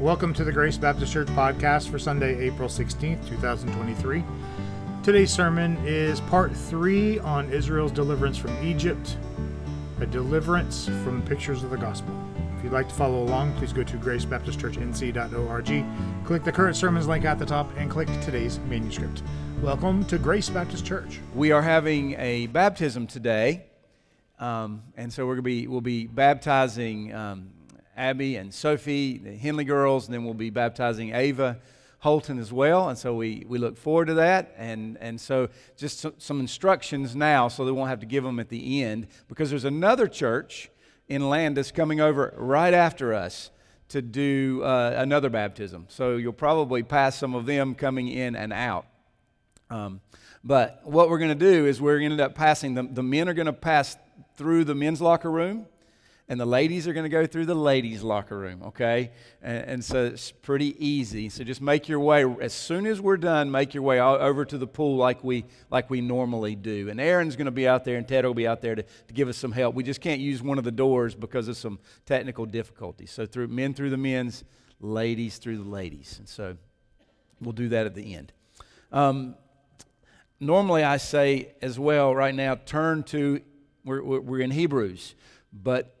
Welcome to the Grace Baptist Church podcast for Sunday, April 16th, 2023. Today's sermon is part 3 on Israel's deliverance from Egypt, a deliverance from pictures of the gospel. If you'd like to follow along, please go to gracebaptistchurchnc.org, click the current sermons link at the top, and click today's manuscript. Welcome to Grace Baptist Church. We are having a baptism today, and so we'll be baptizing Abby and Sophie, the Henley girls, and then we'll be baptizing Ava Holton as well, and so we look forward to that, and so just some instructions now so they won't have to give them at the end, because there's another church in Landis coming over right after us to do another baptism, so you'll probably pass some of them coming in and out. But what we're going to do is we're going to end up passing them. The men are going to pass through the men's locker room, and the ladies are going to go through the ladies' locker room, okay? And so it's pretty easy. So just make your way, as soon as we're done, make your way over to the pool like we normally do. And Aaron's going to be out there, and Ted will be out there to give us some help. We just can't use one of the doors because of some technical difficulties. So through men through the men's, ladies through the ladies. And so we'll do that at the end. Normally I say as well right now, turn to, we're in Hebrews, but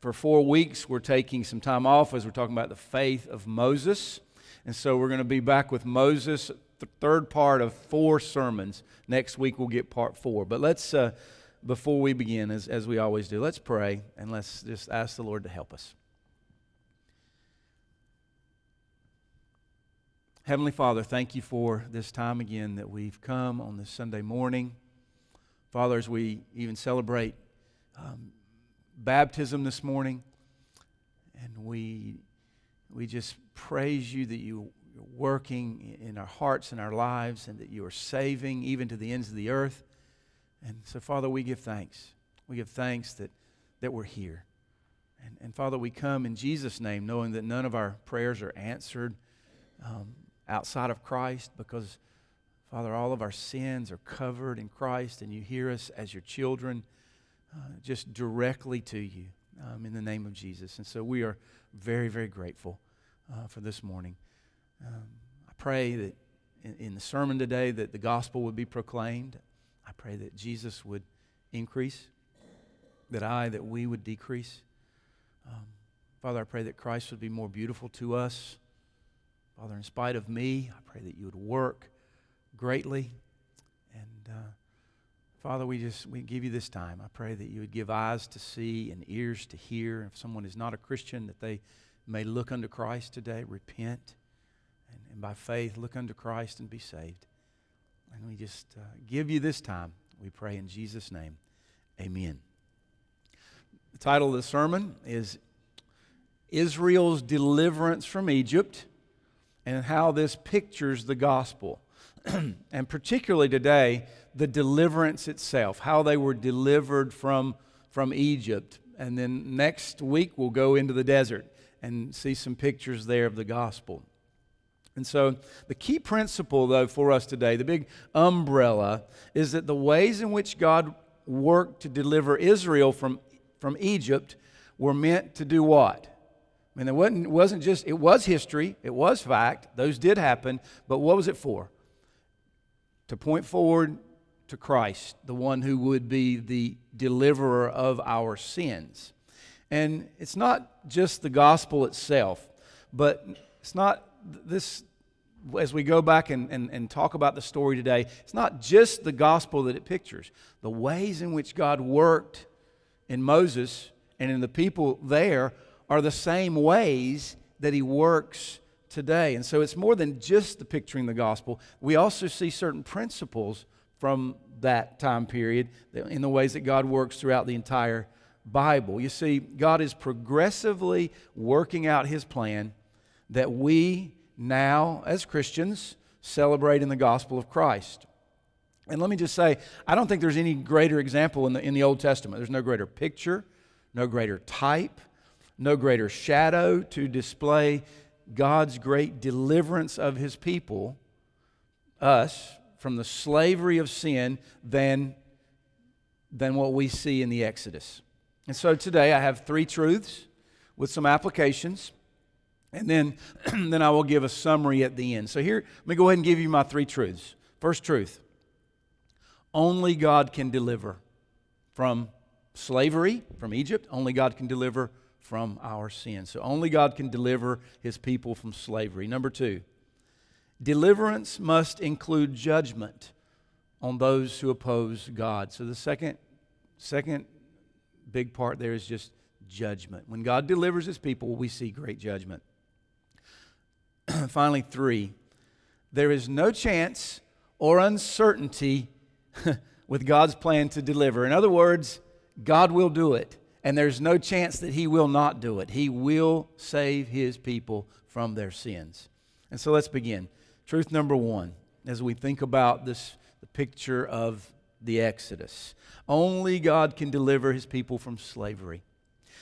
for 4 weeks, we're taking some time off as we're talking about the faith of Moses. And so we're going to be back with Moses, the third part of 4 sermons. Next week, we'll get part 4. But let's, before we begin, as we always do, let's pray and let's just ask the Lord to help us. Heavenly Father, thank you for this time again that we've come on this Sunday morning. Father, as we even celebrate baptism this morning, and we just praise you that you're working in our hearts and our lives, and that you are saving even to the ends of the earth. And so, Father, we give thanks. We give thanks that we're here. And Father, we come in Jesus' name, knowing that none of our prayers are answered outside of Christ, because, Father, all of our sins are covered in Christ, and you hear us as your children. Just directly to you in the name of Jesus. And so we are very, very grateful for this morning. I pray that in the sermon today that the gospel would be proclaimed. I pray that Jesus would increase, that we would decrease. Father, I pray that Christ would be more beautiful to us. Father, in spite of me, I pray that you would work greatly. And Father, we give you this time. I pray that you would give eyes to see and ears to hear. If someone is not a Christian, that they may look unto Christ today, repent, and by faith look unto Christ and be saved. And we just give you this time. We pray in Jesus' name. Amen. The title of the sermon is Israel's Deliverance from Egypt and How This Pictures the Gospel. And particularly today, the deliverance itself, how they were delivered from Egypt. And then next week, we'll go into the desert and see some pictures there of the gospel. And so the key principle, though, for us today, the big umbrella, is that the ways in which God worked to deliver Israel from Egypt were meant to do what? I mean, it was history, it was fact, those did happen, but what was it for? To point forward to Christ, the one who would be the deliverer of our sins. And it's not just the gospel itself, but it's not this, as we go back and talk about the story today, it's not just the gospel that it pictures. The ways in which God worked in Moses and in the people there are the same ways that he works today. And so it's more than just the picturing the gospel. We also see certain principles from that time period in the ways that God works throughout the entire Bible. You see, God is progressively working out His plan that we now, as Christians, celebrate in the gospel of Christ. And let me just say, I don't think there's any greater example in the Old Testament. There's no greater picture, no greater type, no greater shadow to display God's great deliverance of His people, us, from the slavery of sin than what we see in the Exodus. And so today I have 3 truths with some applications And then I will give a summary at the end. So here, let me go ahead and give you my three truths. First truth, only God can deliver from slavery, from Egypt. Only God can deliver from our sins. So only God can deliver His people from slavery. Number two, deliverance must include judgment on those who oppose God. So the second big part there is just judgment. When God delivers His people, we see great judgment. Finally, three, there is no chance or uncertainty with God's plan to deliver. In other words, God will do it, and there's no chance that He will not do it. He will save His people from their sins. And so let's begin. Truth number one, as we think about this, the picture of the Exodus. Only God can deliver His people from slavery.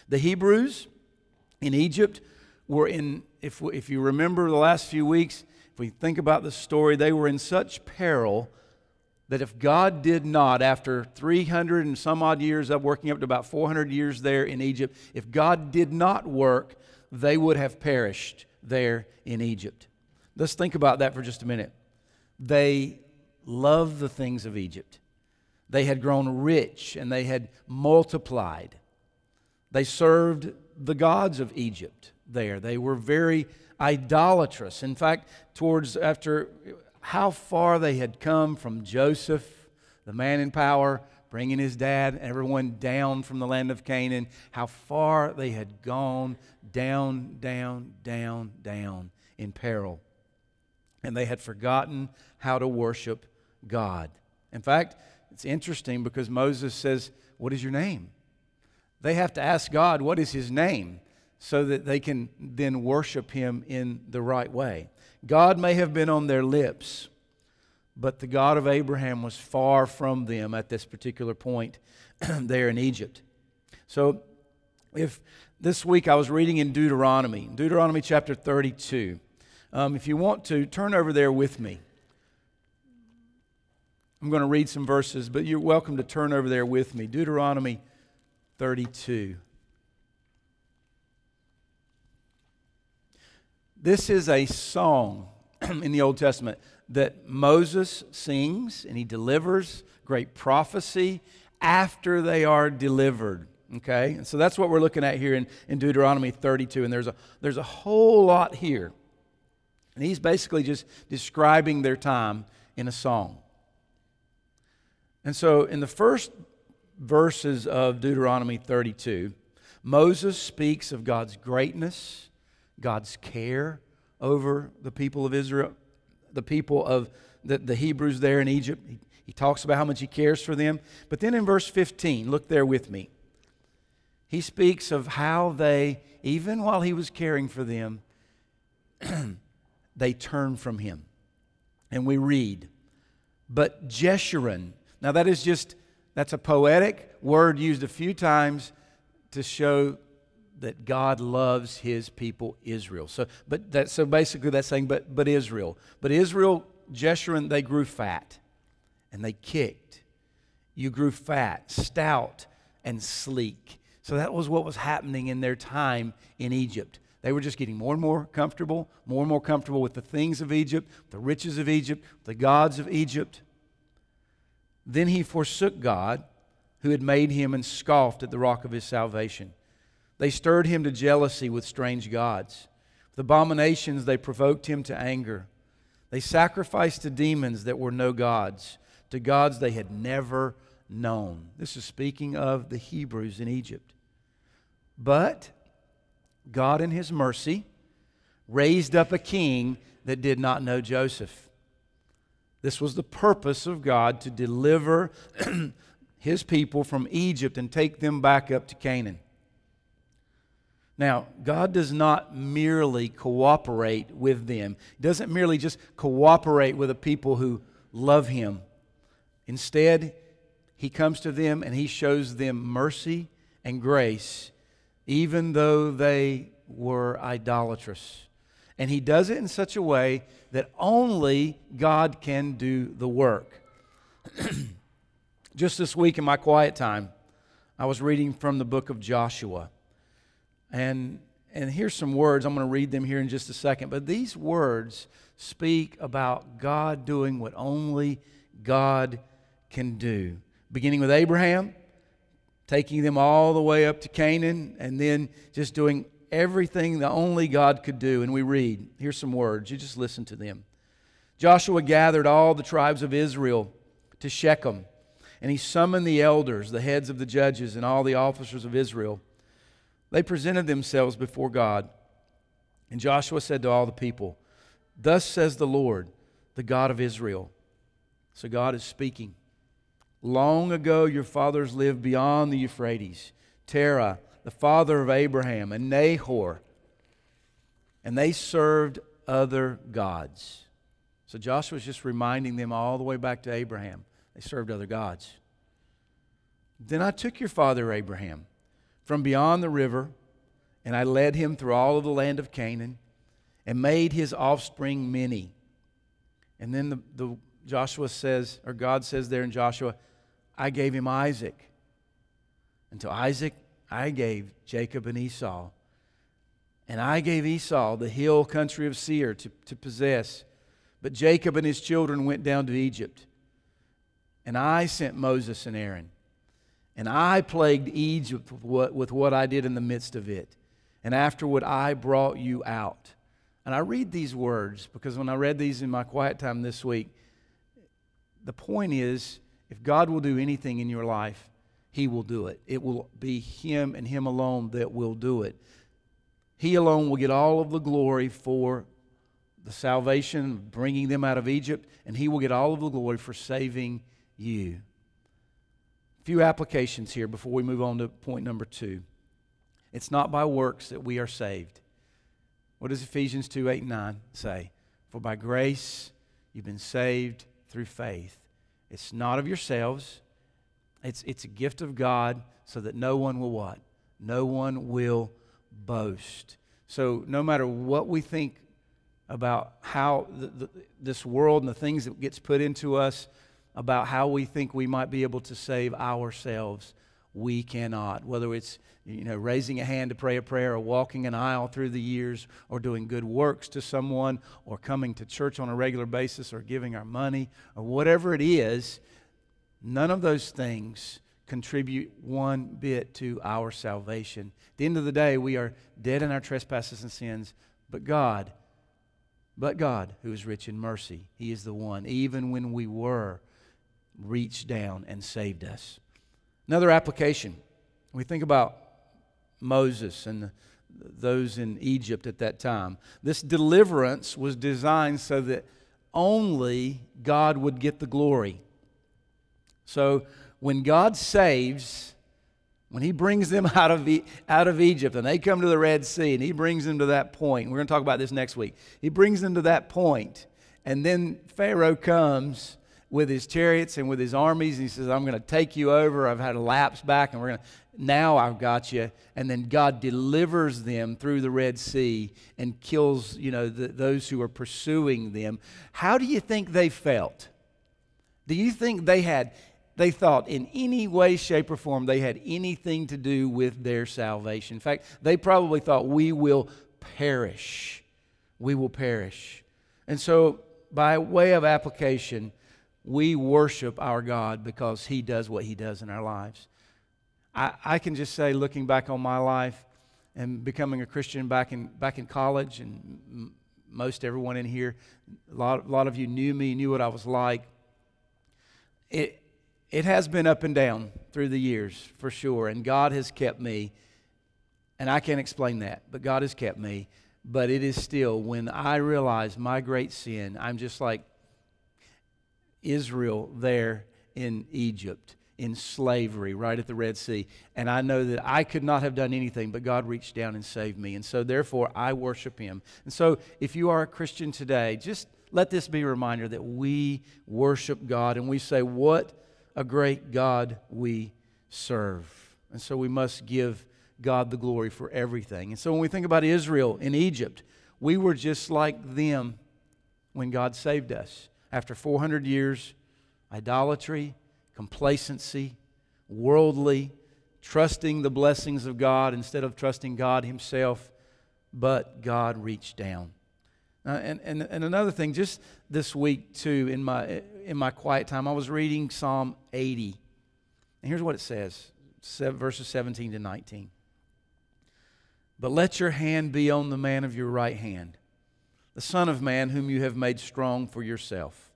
The Hebrews in Egypt were in, if you remember the last few weeks, if we think about the story, they were in such peril that if God did not, after 300 and some odd years of working up to about 400 years there in Egypt, if God did not work, they would have perished there in Egypt. Let's think about that for just a minute. They loved the things of Egypt. They had grown rich and they had multiplied. They served the gods of Egypt there. They were very idolatrous. In fact, after how far they had come from Joseph, the man in power, bringing his dad and everyone down from the land of Canaan, how far they had gone down in peril. And they had forgotten how to worship God. In fact, it's interesting because Moses says, "What is your name?" They have to ask God, what is His name, so that they can then worship Him in the right way. God may have been on their lips, but the God of Abraham was far from them at this particular point there in Egypt. So if this week I was reading in Deuteronomy chapter 32. If you want to, turn over there with me. I'm going to read some verses, but you're welcome to turn over there with me. Deuteronomy 32. This is a song in the Old Testament that Moses sings, and he delivers great prophecy after they are delivered. Okay? And so that's what we're looking at here in Deuteronomy 32. And there's a whole lot here. And he's basically just describing their time in a song. And so in the first verses of Deuteronomy 32, Moses speaks of God's greatness, God's care over the people of Israel, the people of the Hebrews there in Egypt. He talks about how much He cares for them. But then in verse 15, look there with me. He speaks of how they, even while He was caring for them, they turn from Him. And we read, but Jeshurun. Now that's a poetic word used a few times to show that God loves His people Israel. So basically that's saying, but Israel. But Israel, Jeshurun, they grew fat and they kicked. You grew fat, stout, and sleek. So that was what was happening in their time in Egypt. They were just getting more and more comfortable with the things of Egypt, the riches of Egypt, the gods of Egypt. Then he forsook God, who had made him, and scoffed at the rock of his salvation. They stirred him to jealousy with strange gods. With abominations they provoked him to anger. They sacrificed to demons that were no gods, to gods they had never known. This is speaking of the Hebrews in Egypt. But God in His mercy raised up a king that did not know Joseph. This was the purpose of God to deliver His people from Egypt and take them back up to Canaan. Now, God does not merely cooperate with them. He doesn't merely just cooperate with a people who love Him. Instead, He comes to them and He shows them mercy and grace, even though they were idolatrous. And He does it in such a way that only God can do the work. Just this week in my quiet time, I was reading from the book of Joshua. And And here's some words. I'm going to read them here in just a second. But these words speak about God doing what only God can do. Beginning with Abraham, taking them all the way up to Canaan, and then just doing everything that only God could do. And we read, here's some words. You just listen to them. Joshua gathered all the tribes of Israel to Shechem, and he summoned the elders, the heads of the judges, and all the officers of Israel. They presented themselves before God. And Joshua said to all the people, "Thus says the Lord, the God of Israel." So God is speaking. "Long ago your fathers lived beyond the Euphrates, Terah, the father of Abraham, and Nahor, and they served other gods." So Joshua's just reminding them all the way back to Abraham. They served other gods. "Then I took your father Abraham from beyond the river, and I led him through all of the land of Canaan, and made his offspring many." And then Joshua says, or God says there in Joshua, "I gave him Isaac. And to Isaac I gave Jacob and Esau. And I gave Esau the hill country of Seir to possess. But Jacob and his children went down to Egypt. And I sent Moses and Aaron. And I plagued Egypt with what I did in the midst of it. And afterward I brought you out." And I read these words because when I read these in my quiet time this week, the point is, if God will do anything in your life, He will do it. It will be Him and Him alone that will do it. He alone will get all of the glory for the salvation, bringing them out of Egypt, and He will get all of the glory for saving you. A few applications here before we move on to point number 2. It's not by works that we are saved. What does Ephesians 2:8-9 say? "For by grace you've been saved through faith. It's not of yourselves. It's a gift of God, so that no one will" what? "No one will boast." So no matter what we think about how this world and the things that gets put into us, about how we think we might be able to save ourselves, we cannot. Whether it's raising a hand to pray a prayer, or walking an aisle through the years, or doing good works to someone, or coming to church on a regular basis, or giving our money, or whatever it is, none of those things contribute one bit to our salvation. At the end of the day, we are dead in our trespasses and sins, but God, who is rich in mercy, He is the one, even when we were, reached down and saved us. Another application. We think about Moses and those in Egypt at that time. This deliverance was designed so that only God would get the glory. So when God saves, when He brings them out of Egypt, and they come to the Red Sea, and He brings them to that point. We're going to talk about this next week. He brings them to that point, and then Pharaoh comes with his chariots and with his armies, and he says, "I'm going to take you over. I've had a lapse back, and now I've got you." And then God delivers them through the Red Sea and kills, those who are pursuing them. How do you think they felt? Do you think they thought in any way, shape, or form they had anything to do with their salvation? In fact, they probably thought, "We will perish. We will perish." And so, by way of application, we worship our God because He does what He does in our lives. I can just say, looking back on my life and becoming a Christian back in college, and most everyone in here, a lot of you knew me, knew what I was like. It has been up and down through the years, for sure, and God has kept me. And I can't explain that, but God has kept me. But it is still, when I realize my great sin, I'm just like Israel there in Egypt, in slavery, right at the Red Sea. And I know that I could not have done anything, but God reached down and saved me. And so, therefore, I worship Him. And so, if you are a Christian today, just let this be a reminder that we worship God, and we say, "What a great God we serve." And so, we must give God the glory for everything. And so, when we think about Israel in Egypt, we were just like them when God saved us. After 400 years, idolatry, complacency, worldly, trusting the blessings of God instead of trusting God Himself, but God reached down. And another thing, just this week too, in my quiet time, I was reading Psalm 80. And here's what it says, verses 17 to 19. But let your hand be on the man of your right hand, the son of man whom you have made strong for yourself.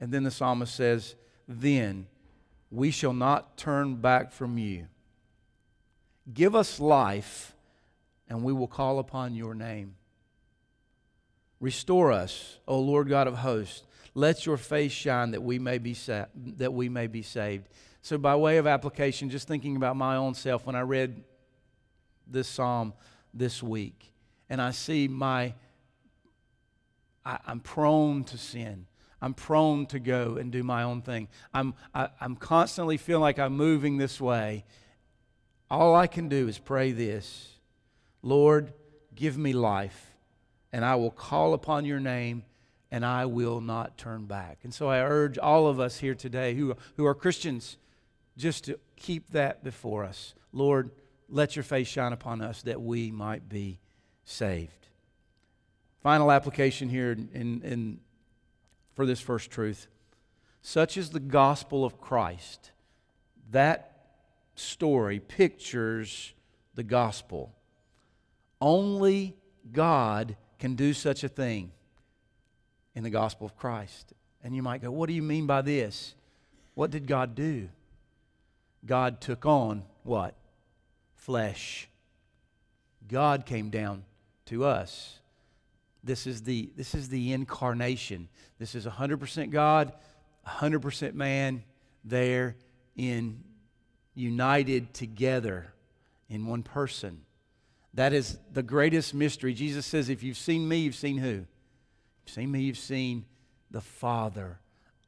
And then the psalmist says, then we shall not turn back from you. Give us life, and we will call upon your name. Restore us, O Lord God of hosts. Let your face shine that we may be saved. So by way of application, just thinking about my own self, when I read this psalm this week, and I see I'm prone to sin. I'm prone to go and do my own thing. I'm constantly feeling like I'm moving this way. All I can do is pray this: Lord, give me life, and I will call upon your name, and I will not turn back. And so I urge all of us here today who are Christians just to keep that before us. Lord, let your face shine upon us that we might be saved. Final application here for this first truth. Such is the gospel of Christ. That story pictures the gospel. Only God can do such a thing in the gospel of Christ. And you might go, what do you mean by this? What did God do? God took on what? Flesh. God came down to us. This is the incarnation. This is 100% God, 100% man. They're united together in one person. That is the greatest mystery. Jesus says, if you've seen me, you've seen who? If you've seen me, you've seen the Father.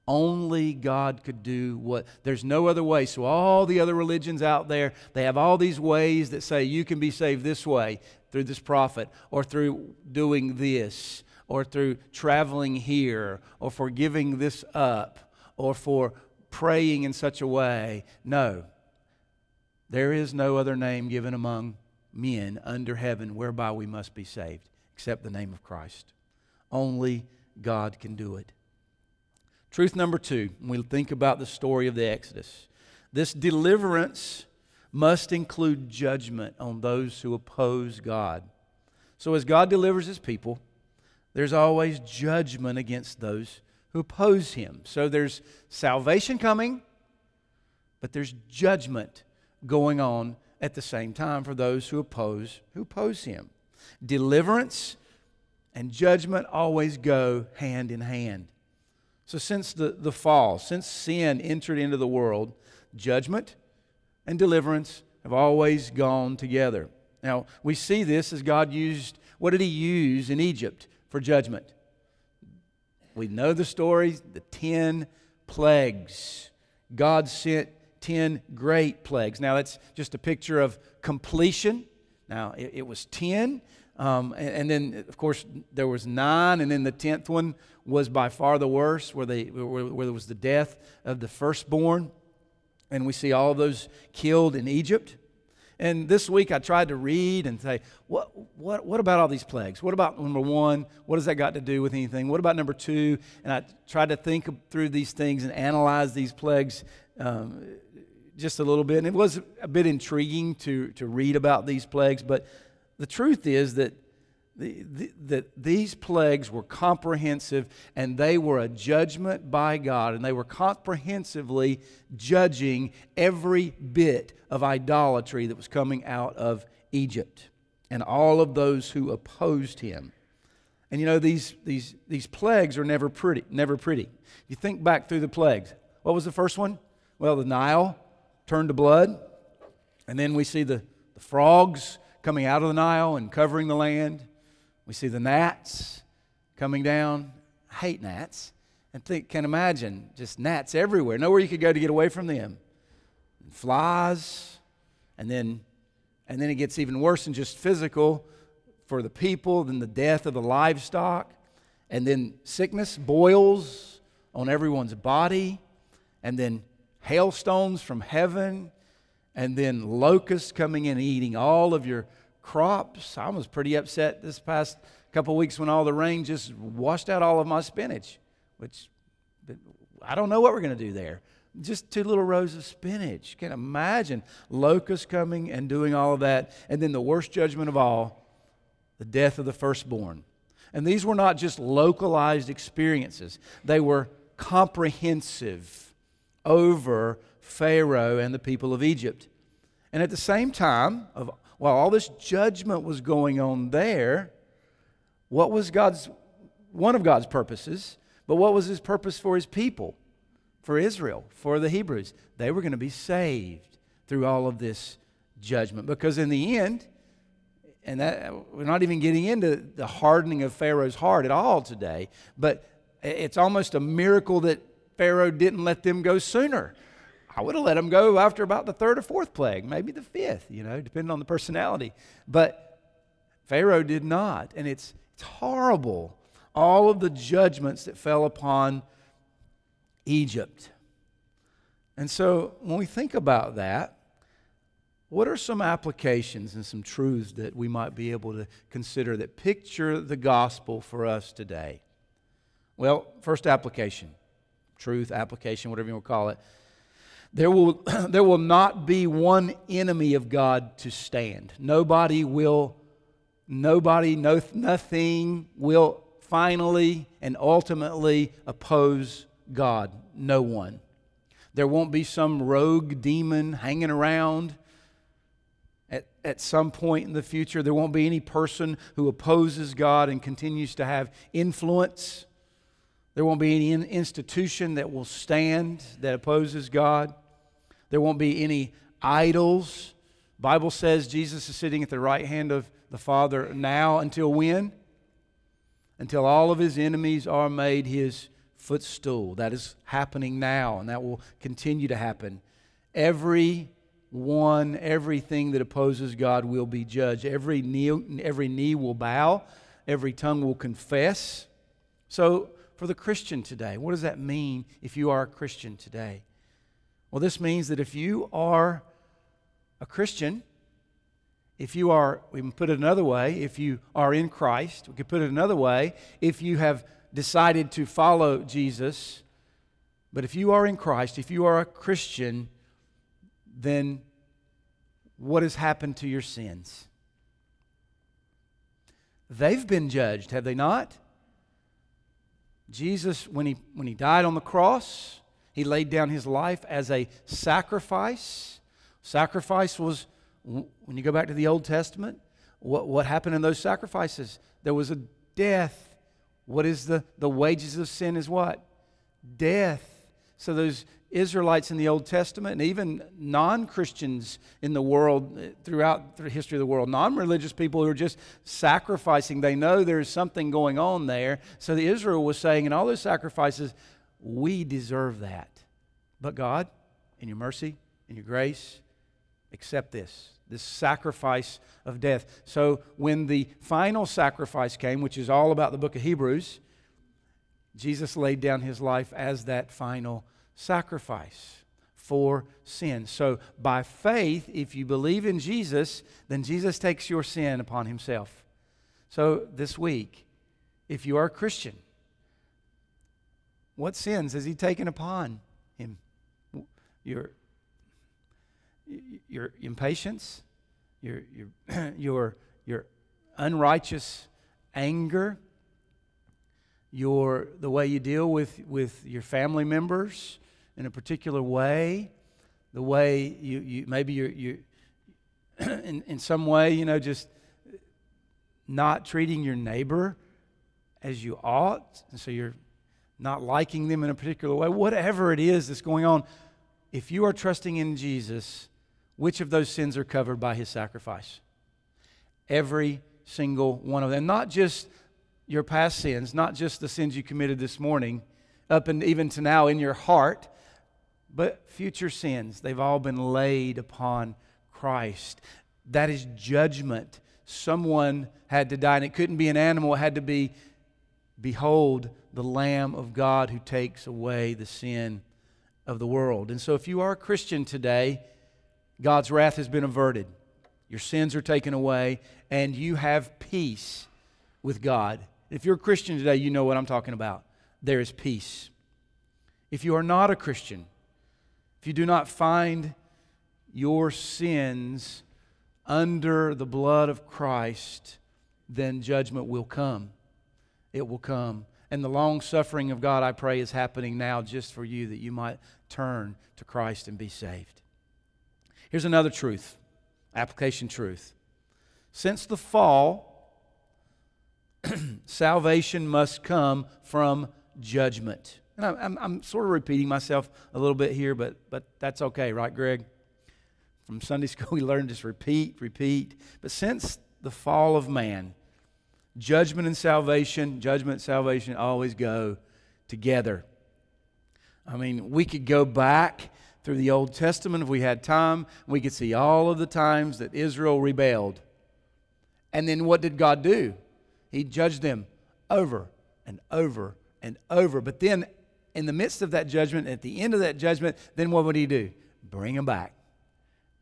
Only God could do what. There's no other way. So all the other religions out there, they have all these ways that say you can be saved this way, through this prophet, or through doing this, or through traveling here, or for giving this up, or for praying in such a way. No. There is no other name given among men under heaven whereby we must be saved, except the name of Christ. Only God can do it. Truth number two, when we think about the story of the Exodus, this deliverance must include judgment on those who oppose God. So as God delivers His people, there's always judgment against those who oppose Him. So there's salvation coming, but there's judgment going on at the same time for those who oppose Him. Deliverance and judgment always go hand in hand. So since the fall, since sin entered into the world, judgment and deliverance have always gone together. Now, we see this as God used, what did He use in Egypt for judgment? We know the story, the 10 plagues. God sent 10 great plagues. Now, that's just a picture of completion. Now, it was 10. And then, of course, there was 9, and then the 10th one was by far the worst, where there was the death of the firstborn. And we see all of those killed in Egypt. And this week I tried to read and say, what about all these plagues? What about number 1? What has that got to do with anything? What about number 2? And I tried to think through these things and analyze these plagues just a little bit. And it was a bit intriguing to read about these plagues. But the truth is that these plagues were comprehensive, and they were a judgment by God, and they were comprehensively judging every bit of idolatry that was coming out of Egypt and all of those who opposed Him. And you know, these plagues are never pretty. If you think back through the plagues, what was the first one? Well, the Nile turned to blood, and then we see the frogs coming out of the Nile and covering the land. We see the gnats coming down. I hate gnats. And can imagine just gnats everywhere. Nowhere you could go to get away from them. And flies. And then it gets even worse than just physical for the people. Then the death of the livestock. And then sickness, boils on everyone's body. And then hailstones from heaven. And then locusts coming in and eating all of your crops. I was pretty upset this past couple weeks when all the rain just washed out all of my spinach, which I don't know what we're going to do there. Just two little rows of spinach. Can't imagine locusts coming and doing all of that. And then the worst judgment of all, the death of the firstborn. And these were not just localized experiences. They were comprehensive over Pharaoh and the people of Egypt. And at the same time, while all this judgment was going on there, what was one of God's purposes? But what was His purpose for His people? For Israel, for the Hebrews, they were going to be saved through all of this judgment. Because in the end, we're not even getting into the hardening of Pharaoh's heart at all today, but it's almost a miracle that Pharaoh didn't let them go sooner. I would have let them go after about the third or fourth plague, maybe the fifth, depending on the personality. But Pharaoh did not, and it's horrible. All of the judgments that fell upon Egypt. And so when we think about that, what are some applications and some truths that we might be able to consider that picture the gospel for us today? Well, first application, truth, application, whatever you want to call it. There will not be one enemy of God to stand. Nothing will finally and ultimately oppose God, no one. There won't be some rogue demon hanging around at some point in the future. There won't be any person who opposes God and continues to have influence. There won't be any institution that will stand that opposes God. There won't be any idols. The Bible says Jesus is sitting at the right hand of the Father now until when? Until all of His enemies are made His footstool. That is happening now, and that will continue to happen. Everything that opposes God will be judged. Every knee will bow. Every tongue will confess. So, for the Christian today, what does that mean if you are a Christian today? Well, this means that if you are a Christian, if you are in Christ, we could put it another way, if you have decided to follow Jesus, but if you are in Christ, if you are a Christian, then what has happened to your sins? They've been judged, have they not? Jesus, when he died on the cross, He laid down His life as a sacrifice. Sacrifice was, when you go back to the Old Testament, what happened in those sacrifices? There was a death. What is the wages of sin is what? Death. So those Israelites in the Old Testament, and even non-Christians in the world, throughout the history of the world, non-religious people who are just sacrificing, they know there's something going on there. So the Israel was saying in all those sacrifices, we deserve that. But God, in your mercy, in your grace, accept this sacrifice of death. So when the final sacrifice came, which is all about the book of Hebrews, Jesus laid down His life as that final sacrifice for sin. So by faith, if you believe in Jesus, then Jesus takes your sin upon Himself. So this week, if you are a Christian, what sins has He taken upon Him? Your impatience, your unrighteous anger, the way you deal with your family members in a particular way, the way you maybe you're in some way, just not treating your neighbor as you ought, and so you're not liking them in a particular way. Whatever it is that's going on, if you are trusting in Jesus, which of those sins are covered by His sacrifice? Every single one of them. Not just your past sins, not just the sins you committed this morning, up and even to now in your heart, but future sins. They've all been laid upon Christ. That is judgment. Someone had to die, and it couldn't be an animal. It had to be, behold, the Lamb of God who takes away the sin of the world. And so if you are a Christian today, God's wrath has been averted. your sins are taken away, and you have peace with God. If you're a Christian today, you know what I'm talking about. There is peace. If you are not a Christian, if you do not find your sins under the blood of Christ, then judgment will come. It will come. And the long suffering of God, I pray, is happening now just for you, that you might turn to Christ and be saved. Here's another truth, application truth. Since the fall, salvation must come from judgment. And I'm sort of repeating myself a little bit here, but that's okay, right, Greg? From Sunday school, we learned just repeat. But since the fall of man, judgment and salvation always go together. I mean, we could go back through the Old Testament if we had time. We could see all of the times that Israel rebelled. And then what did God do? He judged them over and over and over. But then in the midst of that judgment, at the end of that judgment, then what would He do? Bring them back.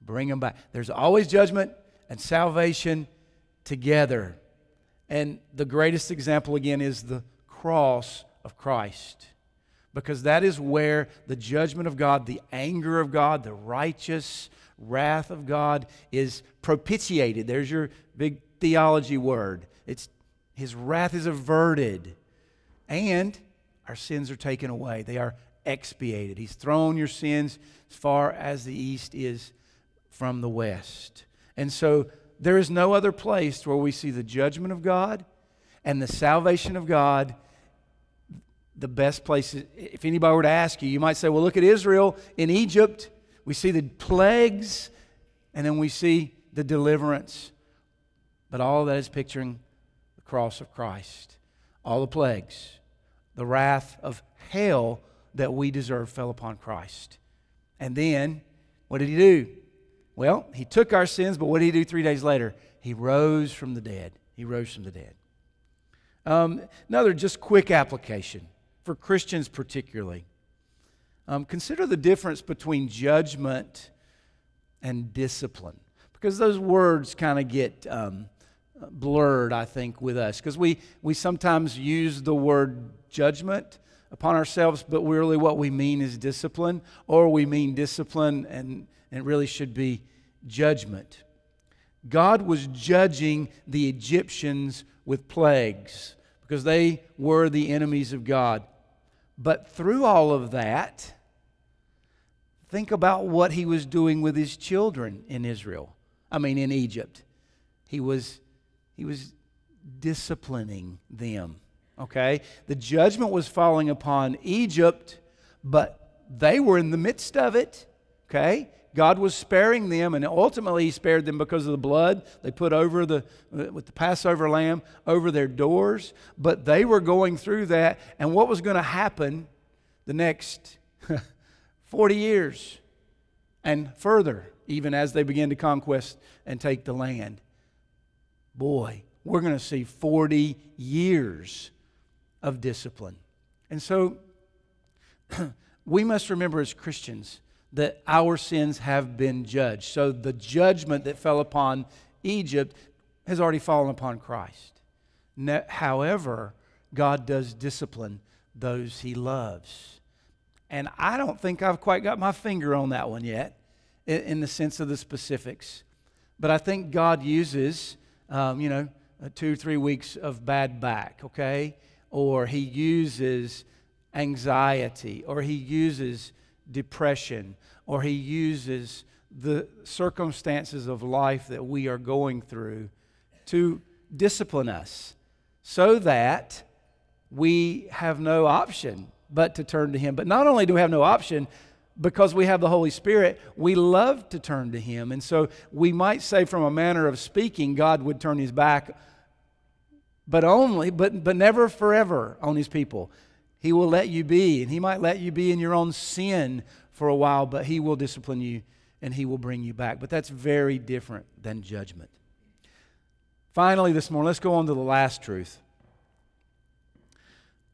Bring them back. There's always judgment and salvation together. And the greatest example, again, is the cross of Christ. Because that is where the judgment of God, the anger of God, the righteous wrath of God is propitiated. There's your big theology word. It's His wrath is averted. And our sins are taken away. They are expiated. He's thrown your sins as far as the east is from the west. And so there is no other place where we see the judgment of God and the salvation of God. The best place, if anybody were to ask you, you might say, well, look at Israel in Egypt. We see the plagues, and then we see the deliverance. But all that is picturing the cross of Christ. All the plagues, the wrath of hell that we deserve fell upon Christ. And then, what did He do? Well, He took our sins, but what did He do 3 days later? He rose from the dead. He rose from the dead. Another just quick application, for Christians particularly. Consider the difference between judgment and discipline. Because those words kind of get blurred, I think, with us. Because we sometimes use the word judgment upon ourselves, but really what we mean is discipline. Or we mean discipline and it really should be judgment. God was judging the Egyptians with plagues because they were the enemies of God. But through all of that, think about what He was doing with His children in Israel. I mean, in Egypt. He was disciplining them. Okay? The judgment was falling upon Egypt, but they were in the midst of it. Okay? God was sparing them, and ultimately He spared them because of the blood they put over with the Passover lamb over their doors. But they were going through that, and what was going to happen the next 40 years and further, even as they began to conquest and take the land. Boy, we're going to see 40 years of discipline. And so we must remember as Christians that our sins have been judged. So the judgment that fell upon Egypt has already fallen upon Christ. However, God does discipline those He loves. And I don't think I've quite got my finger on that one yet in the sense of the specifics. But I think God uses, 2 or 3 weeks of bad back, okay? Or He uses anxiety, or He uses depression, or He uses the circumstances of life that we are going through to discipline us so that we have no option but to turn to Him. But not only do we have no option, because we have the Holy Spirit, we love to turn to Him. And so we might say, from a manner of speaking, God would turn His back, but never forever on His people. He will let you be, and He might let you be in your own sin for a while, but He will discipline you and He will bring you back. But that's very different than judgment. Finally, this morning, let's go on to the last truth.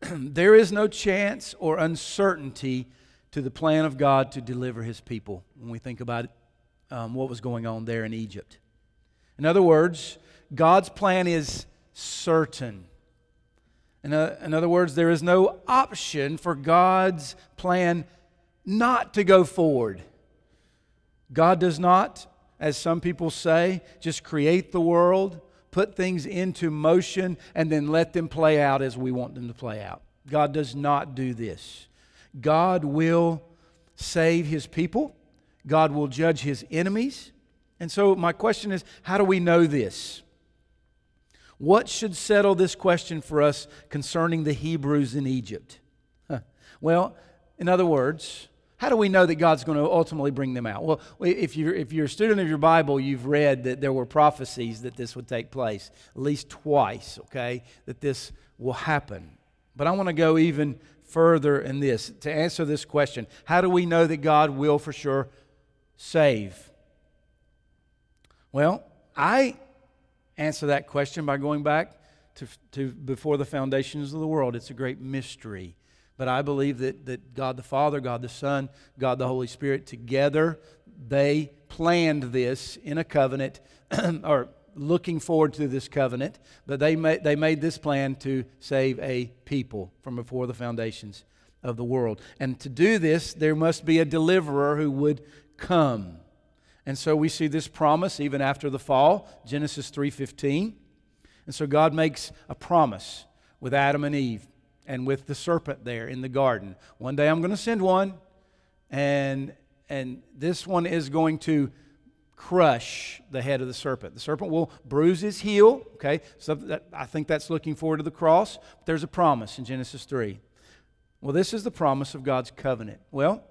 There is no chance or uncertainty to the plan of God to deliver His people. When we think about what was going on there in Egypt, In other words, God's plan is certain. In other words, there is no option for God's plan not to go forward. God does not, as some people say, just create the world, put things into motion, and then let them play out as we want them to play out. God does not do this. God will save His people. God will judge His enemies. And so my question is, how do we know this? What should settle this question for us concerning the Hebrews in Egypt? Well, in other words, how do we know that God's going to ultimately bring them out? Well, if you're a student of your Bible, you've read that there were prophecies that this would take place, at least twice, okay, that this will happen. But I want to go even further in this, to answer this question. How do we know that God will for sure save? Well, I answer that question by going back to before the foundations of the world. It's a great mystery. But I believe that God the Father, God the Son, God the Holy Spirit, together, they planned this in a covenant, or looking forward to this covenant. But they made this plan to save a people from before the foundations of the world. And to do this, there must be a deliverer who would come. And so we see this promise even after the fall, Genesis 3:15. And so God makes a promise with Adam and Eve, and with the serpent there in the garden. One day I'm going to send one, and this one is going to crush the head of the serpent. The serpent will bruise his heel. Okay, so I think that's looking forward to the cross. But there's a promise in Genesis 3. Well, this is the promise of God's covenant. Well,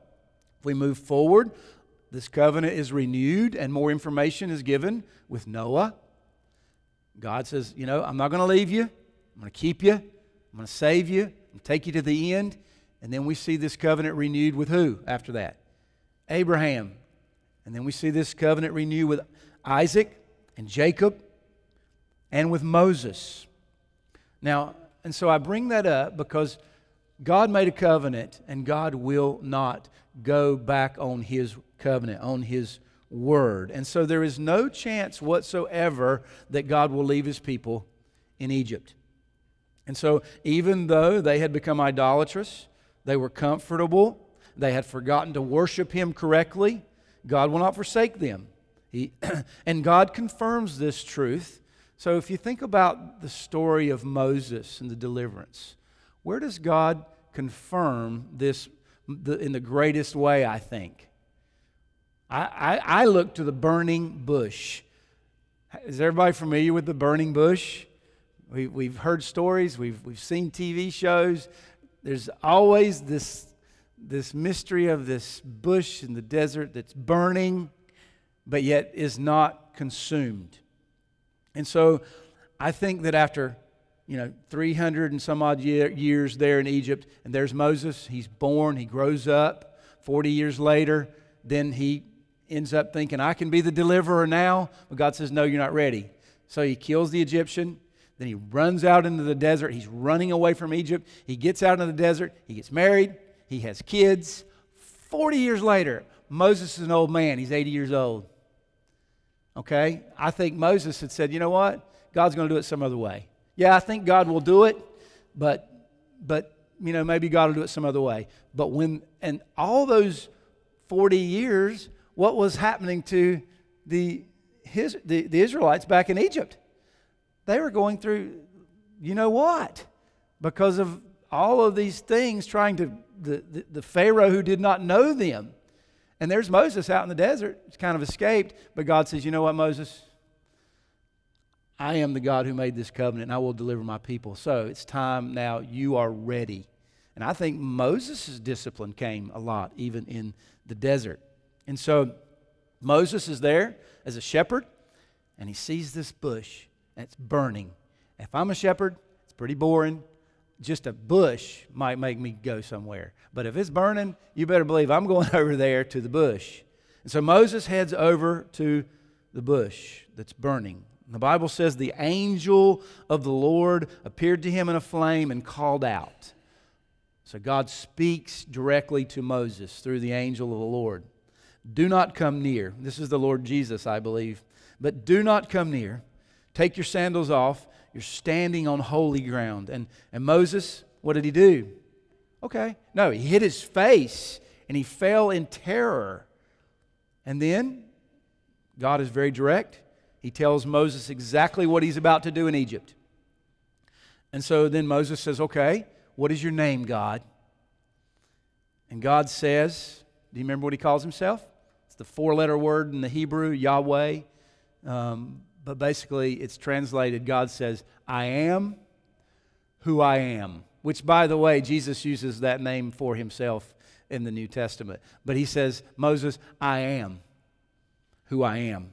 if we move forward, this covenant is renewed and more information is given with Noah. God says, you know, I'm not going to leave you. I'm going to keep you. I'm going to save you and take you to the end. And then we see this covenant renewed with who after that? Abraham. And then we see this covenant renewed with Isaac and Jacob and with Moses. Now, and so I bring that up because God made a covenant and God will not go back on His covenant, on His word. And so there is no chance whatsoever that God will leave His people in Egypt. And so even though they had become idolatrous, they were comfortable, they had forgotten to worship Him correctly, God will not forsake them. And God confirms this truth. So if you think about the story of Moses and the deliverance, where does God confirm this in the greatest way, I think? I look to the burning bush. Is everybody familiar with the burning bush? We've heard stories, we've seen TV shows. There's always this mystery of this bush in the desert that's burning, but yet is not consumed. And so I think that after, 300 and some odd years there in Egypt, and there's Moses, he's born, he grows up. 40 years later, then he ends up thinking, I can be the deliverer now. But God says, no, you're not ready. So he kills the Egyptian. Then he runs out into the desert. He's running away from Egypt. He gets out into the desert. He gets married. He has kids. 40 years later, Moses is an old man. He's 80 years old. Okay? I think Moses had said, you know what? God's going to do it some other way. Yeah, I think God will do it, but maybe God will do it some other way. But and all those 40 years, what was happening to the Israelites back in Egypt? They were going through, you know what? Because of all of these things, trying to the Pharaoh who did not know them. And there's Moses out in the desert. He's kind of escaped. But God says, you know what, Moses? I am the God who made this covenant, and I will deliver my people. So it's time now. You are ready. And I think Moses' discipline came a lot, even in the desert. And so Moses is there as a shepherd, and he sees this bush. It's burning. If I'm a shepherd, it's pretty boring. Just a bush might make me go somewhere. But if it's burning, you better believe I'm going over there to the bush. And so Moses heads over to the bush that's burning. And the Bible says the angel of the Lord appeared to him in a flame and called out. So God speaks directly to Moses through the angel of the Lord. Do not come near. This is the Lord Jesus, I believe. But do not come near. Take your sandals off. You're standing on holy ground. And Moses, what did he do? Okay. No, he hid his face and he fell in terror. And then God is very direct. He tells Moses exactly what he's about to do in Egypt. And so then Moses says, okay, what is your name, God? And God says, do you remember what he calls himself? It's the four-letter word in the Hebrew, Yahweh. But basically, it's translated, God says, I am who I am. Which, by the way, Jesus uses that name for himself in the New Testament. But he says, Moses, I am who I am.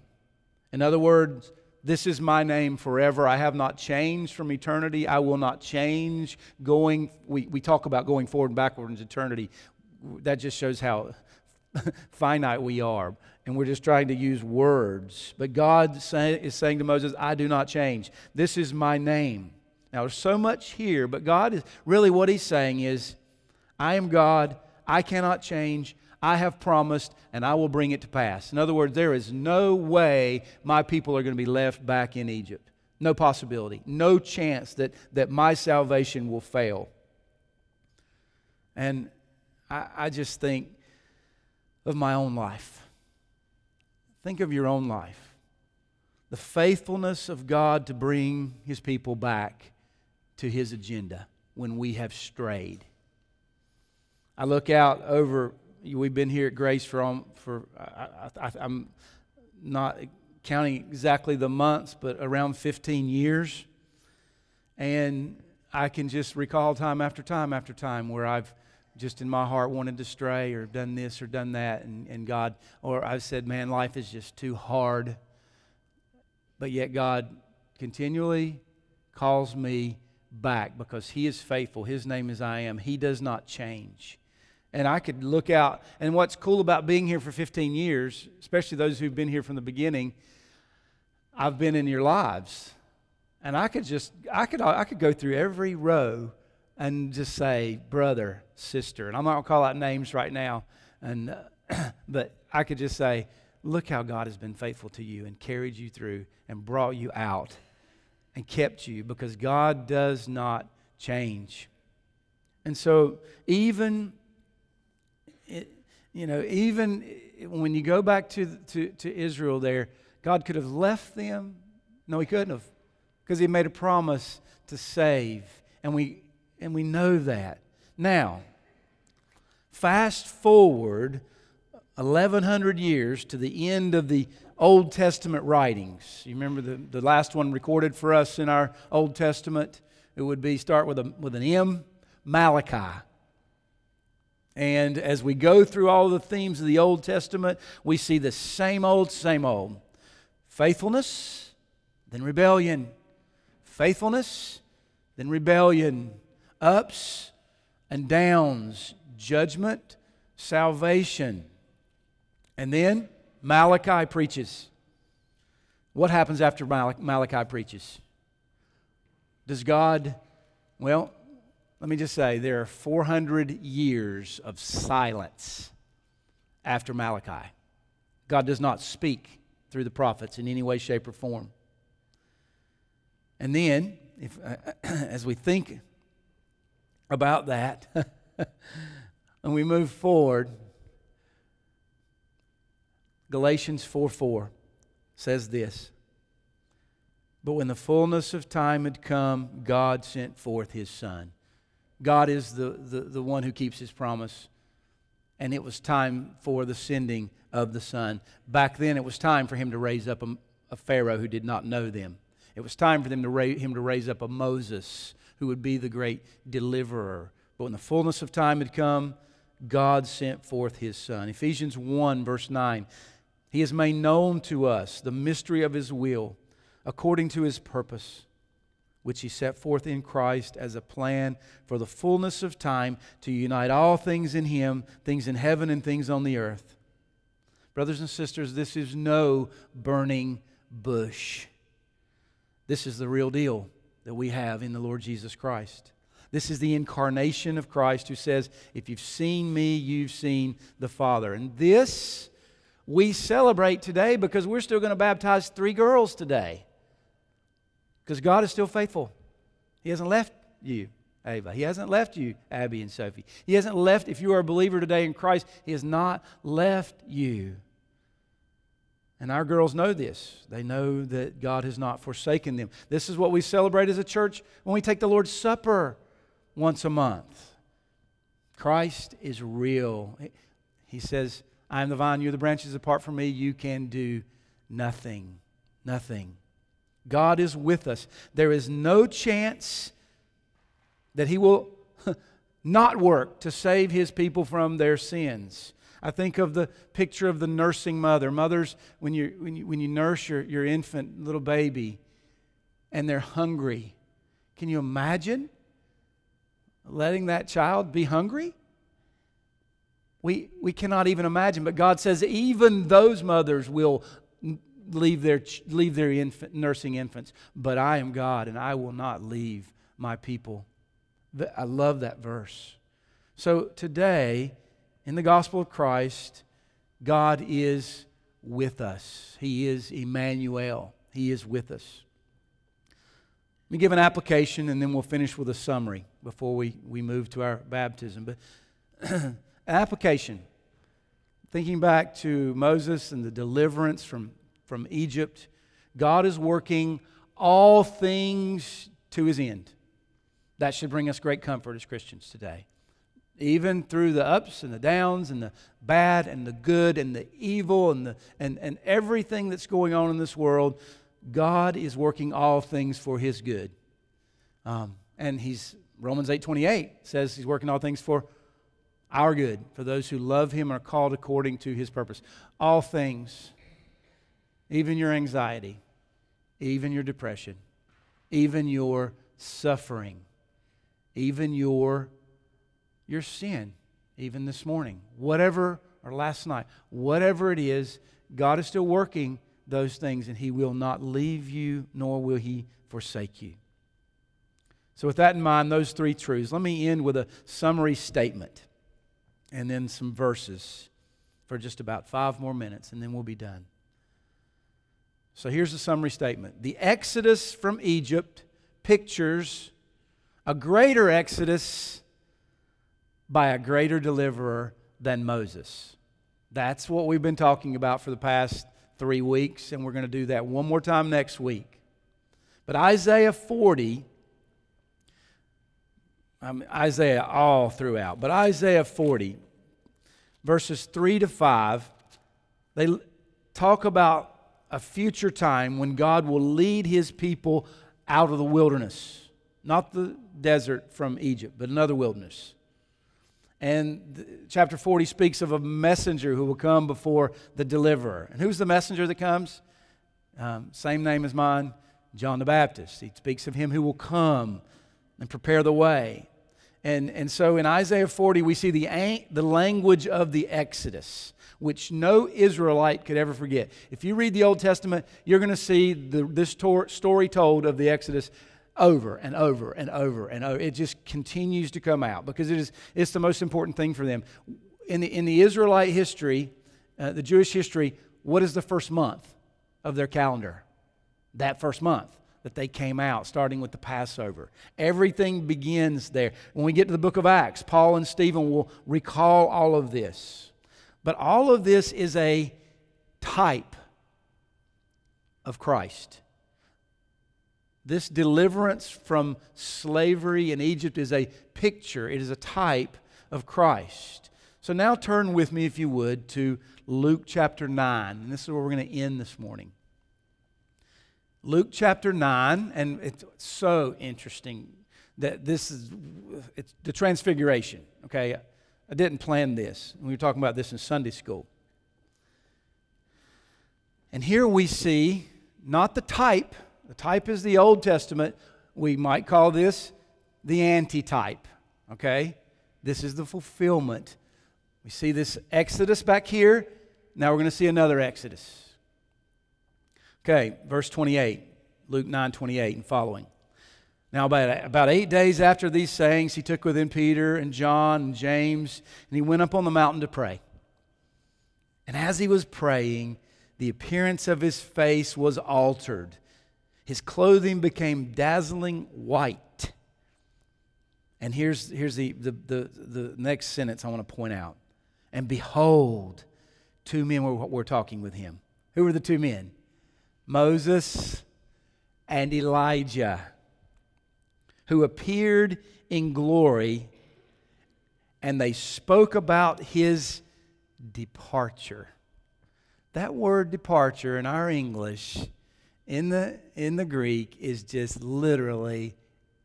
In other words, this is my name forever. I have not changed from eternity. I will not change going. We talk about going forward and backward into eternity. That just shows how finite we are. And we're just trying to use words. But God is saying to Moses, I do not change. This is my name. Now, there's so much here, but God is really what he's saying is, I am God. I cannot change. I have promised, and I will bring it to pass. In other words, there is no way my people are going to be left back in Egypt. No possibility. No chance that my salvation will fail. And I just think of my own life. Think of your own life. The faithfulness of God to bring His people back to His agenda when we have strayed. I look out over... We've been here at Grace I'm not counting exactly the months, but around 15 years. And I can just recall time after time after time where I've just in my heart wanted to stray or done this or done that. And God, or I've said, man, life is just too hard. But yet God continually calls me back because He is faithful. His name is I Am. He does not change. And I could look out, and what's cool about being here for 15 years, especially those who've been here from the beginning, I've been in your lives. And I could go through every row and just say, brother, sister, and I'm not going to call out names right now, and but I could just say, look how God has been faithful to you and carried you through and brought you out and kept you, because God does not change. And so even when you go back to Israel there, God could have left them. No, He couldn't have, because He made a promise to save, and we know that. Now, fast forward 1,100 years to the end of the Old Testament writings. You remember the last one recorded for us in our Old Testament? It would be, start with an M, Malachi. And as we go through all the themes of the Old Testament, we see the same old. Faithfulness, then rebellion. Faithfulness, then rebellion. Ups and downs. Judgment, salvation. And then Malachi preaches. What happens after Malachi preaches? Does God, well... Let me just say, there are 400 years of silence after Malachi. God does not speak through the prophets in any way, shape, or form. And then, as we think about that, and we move forward, Galatians 4:4 says this, "But when the fullness of time had come, God sent forth His Son." God is the one who keeps His promise. And it was time for the sending of the Son. Back then, it was time for Him to raise up a Pharaoh who did not know them. It was time for Him to raise up a Moses who would be the great deliverer. But when the fullness of time had come, God sent forth His Son. Ephesians 1, verse 9. He has made known to us the mystery of His will according to His purpose, which He set forth in Christ as a plan for the fullness of time to unite all things in Him, things in heaven and things on the earth. Brothers and sisters, this is no burning bush. This is the real deal that we have in the Lord Jesus Christ. This is the incarnation of Christ, who says, if you've seen me, you've seen the Father. And this we celebrate today because we're still going to baptize 3 girls today. Because God is still faithful. He hasn't left you, Ava. He hasn't left you, Abby and Sophie. He hasn't left, if you are a believer today in Christ, He has not left you. And our girls know this. They know that God has not forsaken them. This is what we celebrate as a church when we take the Lord's Supper once a month. Christ is real. He says, I am the vine, you are the branches. Apart from me, you can do nothing. Nothing. God is with us. There is no chance that He will not work to save His people from their sins. I think of the picture of the nursing mother. Mothers, when you nurse your infant, little baby, and they're hungry, can you imagine letting that child be hungry? We cannot even imagine. But God says even those mothers will leave their infant, nursing infants. But I am God, and I will not leave my people. I love that verse. So today, in the gospel of Christ, God is with us. He is Emmanuel. He is with us. Let me give an application and then we'll finish with a summary before we move to our baptism. But an application. Thinking back to Moses and the deliverance from Egypt, God is working all things to His end. That should bring us great comfort as Christians today. Even through the ups and the downs and the bad and the good and the evil and everything that's going on in this world, God is working all things for His good. And He's, Romans 8:28 says He's working all things for our good, for those who love Him and are called according to His purpose. All things, even your anxiety, even your depression, even your suffering, even your sin, even this morning, whatever, or last night, whatever it is, God is still working those things, and He will not leave you, nor will He forsake you. So with that in mind, those 3 truths, let me end with a summary statement and then some verses for just about 5 more minutes, and then we'll be done. So here's the summary statement. The Exodus from Egypt pictures a greater exodus by a greater deliverer than Moses. That's what we've been talking about for the past 3 weeks, and we're going to do that one more time next week. But Isaiah 40, Isaiah all throughout, but Isaiah 40, verses 3-5, they talk about a future time when God will lead His people out of the wilderness. Not the desert from Egypt, but another wilderness. And chapter 40 speaks of a messenger who will come before the deliverer. And who's the messenger that comes? Same name as mine, John the Baptist. He speaks of him who will come and prepare the way. And so in Isaiah 40, we see the language of the Exodus, which no Israelite could ever forget. If you read the Old Testament, you're going to see this story told of the Exodus over and over and over and over. It just continues to come out because it's the most important thing for them. In the Israelite history, the Jewish history, what is the first month of their calendar? That first month that they came out, starting with the Passover. Everything begins there. When we get to the book of Acts, Paul and Stephen will recall all of this. But all of this is a type of Christ. This deliverance from slavery in Egypt is a picture. It is a type of Christ. So now turn with me, if you would, to Luke chapter 9. And this is where we're going to end this morning. Luke chapter 9, and it's so interesting that it's the transfiguration. Okay, I didn't plan this. We were talking about this in Sunday school. And here we see not the type. The type is the Old Testament. We might call this the anti-type, okay? This is the fulfillment. We see this Exodus back here. Now we're going to see another Exodus. Okay, verse 28, Luke 9:28 and following. Now about 8 days after these sayings, He took with Him Peter and John and James, and He went up on the mountain to pray. And as he was praying, the appearance of his face was altered. His clothing became dazzling white. And here's the next sentence I want to point out. And behold, two men were talking with him. Who were the two men? Moses and Elijah, who appeared in glory, and they spoke about his departure. That word departure in our English, in the Greek, is just literally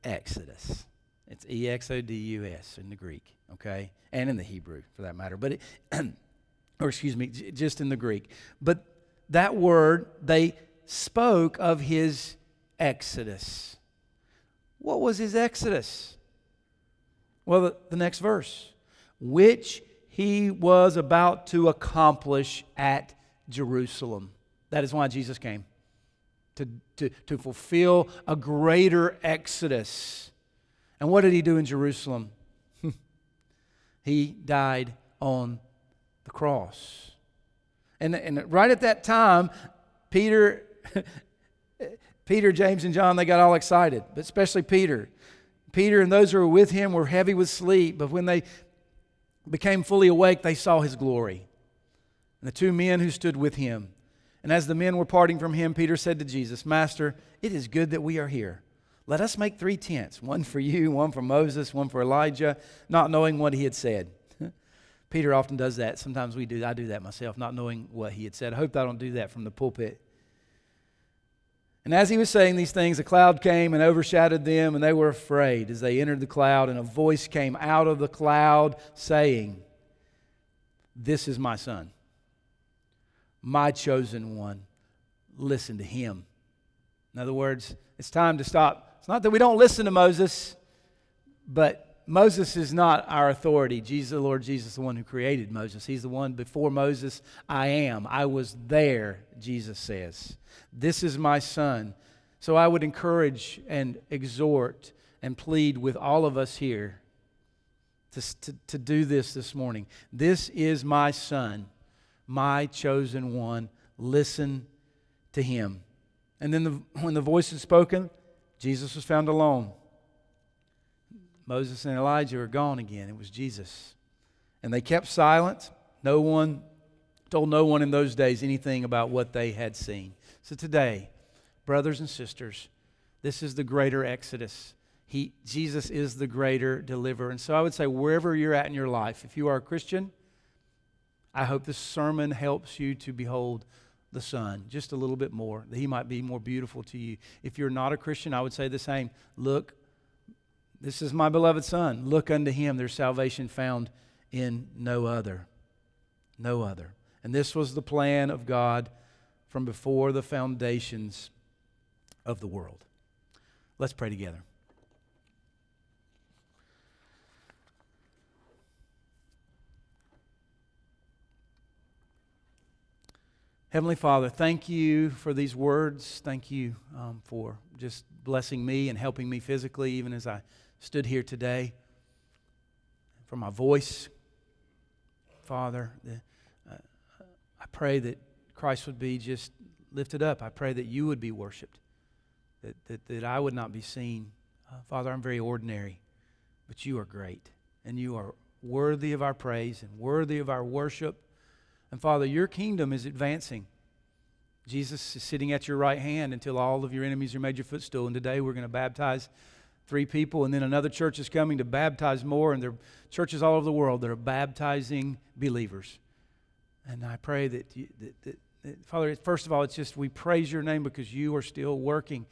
Exodus. It's EXODUS in the Greek, okay? And in the Hebrew, for that matter. But just in the Greek. But that word, they spoke of his exodus. What was his exodus? Well, the next verse. Which he was about to accomplish at Jerusalem. That is why Jesus came. To fulfill a greater exodus. And what did he do in Jerusalem? He died on the cross. And right at that time, Peter, James, and John, they got all excited, but especially Peter. Peter and those who were with him were heavy with sleep, but when they became fully awake, they saw his glory. And the two men who stood with him. And as the men were parting from him, Peter said to Jesus, Master, it is good that we are here. Let us make three tents, one for you, one for Moses, one for Elijah, not knowing what he had said. Peter often does that. Sometimes we do. I do that myself, not knowing what he had said. I hope I don't do that from the pulpit. And as he was saying these things, a cloud came and overshadowed them, and they were afraid as they entered the cloud. And a voice came out of the cloud saying, This is my son, my chosen one. Listen to him. In other words, it's time to stop. It's not that we don't listen to Moses, but Moses is not our authority. Jesus, the Lord Jesus, the one who created Moses. He's the one before Moses. I am. I was there, Jesus says. This is my son. So I would encourage and exhort and plead with all of us here to do this morning. This is my son, my chosen one. Listen to him. And then when the voice was spoken, Jesus was found alone. Moses and Elijah were gone again. It was Jesus. And they kept silent. No one told no one in those days anything about what they had seen. So today, brothers and sisters, this is the greater exodus. Jesus is the greater deliverer. And so I would say wherever you're at in your life, if you are a Christian, I hope this sermon helps you to behold the Son just a little bit more, that He might be more beautiful to you. If you're not a Christian, I would say the same. Look, this is my beloved Son. Look unto Him. There's salvation found in no other. No other. And this was the plan of God from before the foundations of the world. Let's pray together. Heavenly Father, thank you for these words. Thank you for just blessing me and helping me physically, even as I stood here today. For my voice, Father, I pray that Christ would be just lifted up. I pray that you would be worshiped, that I would not be seen. Father, I'm very ordinary, but you are great, and you are worthy of our praise and worthy of our worship. And Father, your kingdom is advancing. Jesus is sitting at your right hand until all of your enemies are made your footstool. And today we're going to baptize 3 people, and then another church is coming to baptize more. And there are churches all over the world that are baptizing believers. And I pray that Father, first of all, it's just we praise your name because you are still working.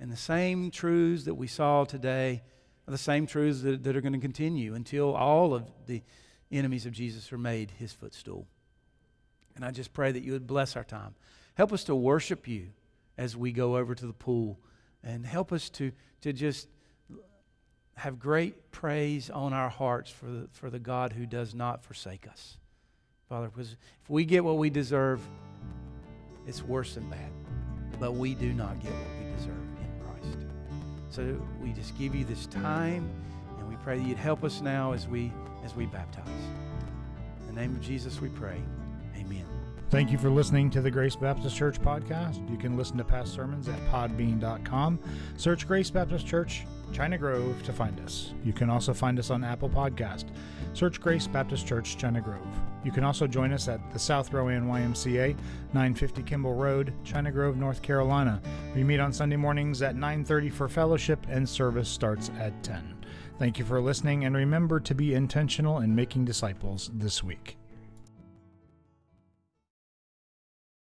And the same truths that we saw today are the same truths that are going to continue until all of the enemies of Jesus are made his footstool. And I just pray that you would bless our time. Help us to worship you as we go over to the pool, and help us to just have great praise on our hearts for the God who does not forsake us. Father, because if we get what we deserve, it's worse than bad. But we do not get what we deserve in Christ. So we just give you this time, and we pray that you'd help us now as we baptize. In the name of Jesus we pray. Amen. Thank you for listening to the Grace Baptist Church podcast. You can listen to past sermons at podbean.com. Search Grace Baptist Church, China Grove to find us. You can also find us on Apple Podcast. Search Grace Baptist Church, China Grove. You can also join us at the South Rowan YMCA, 950 Kimball Road, China Grove, North Carolina. We meet on Sunday mornings at 9:30 for fellowship, and service starts at 10. Thank you for listening, and remember to be intentional in making disciples this week.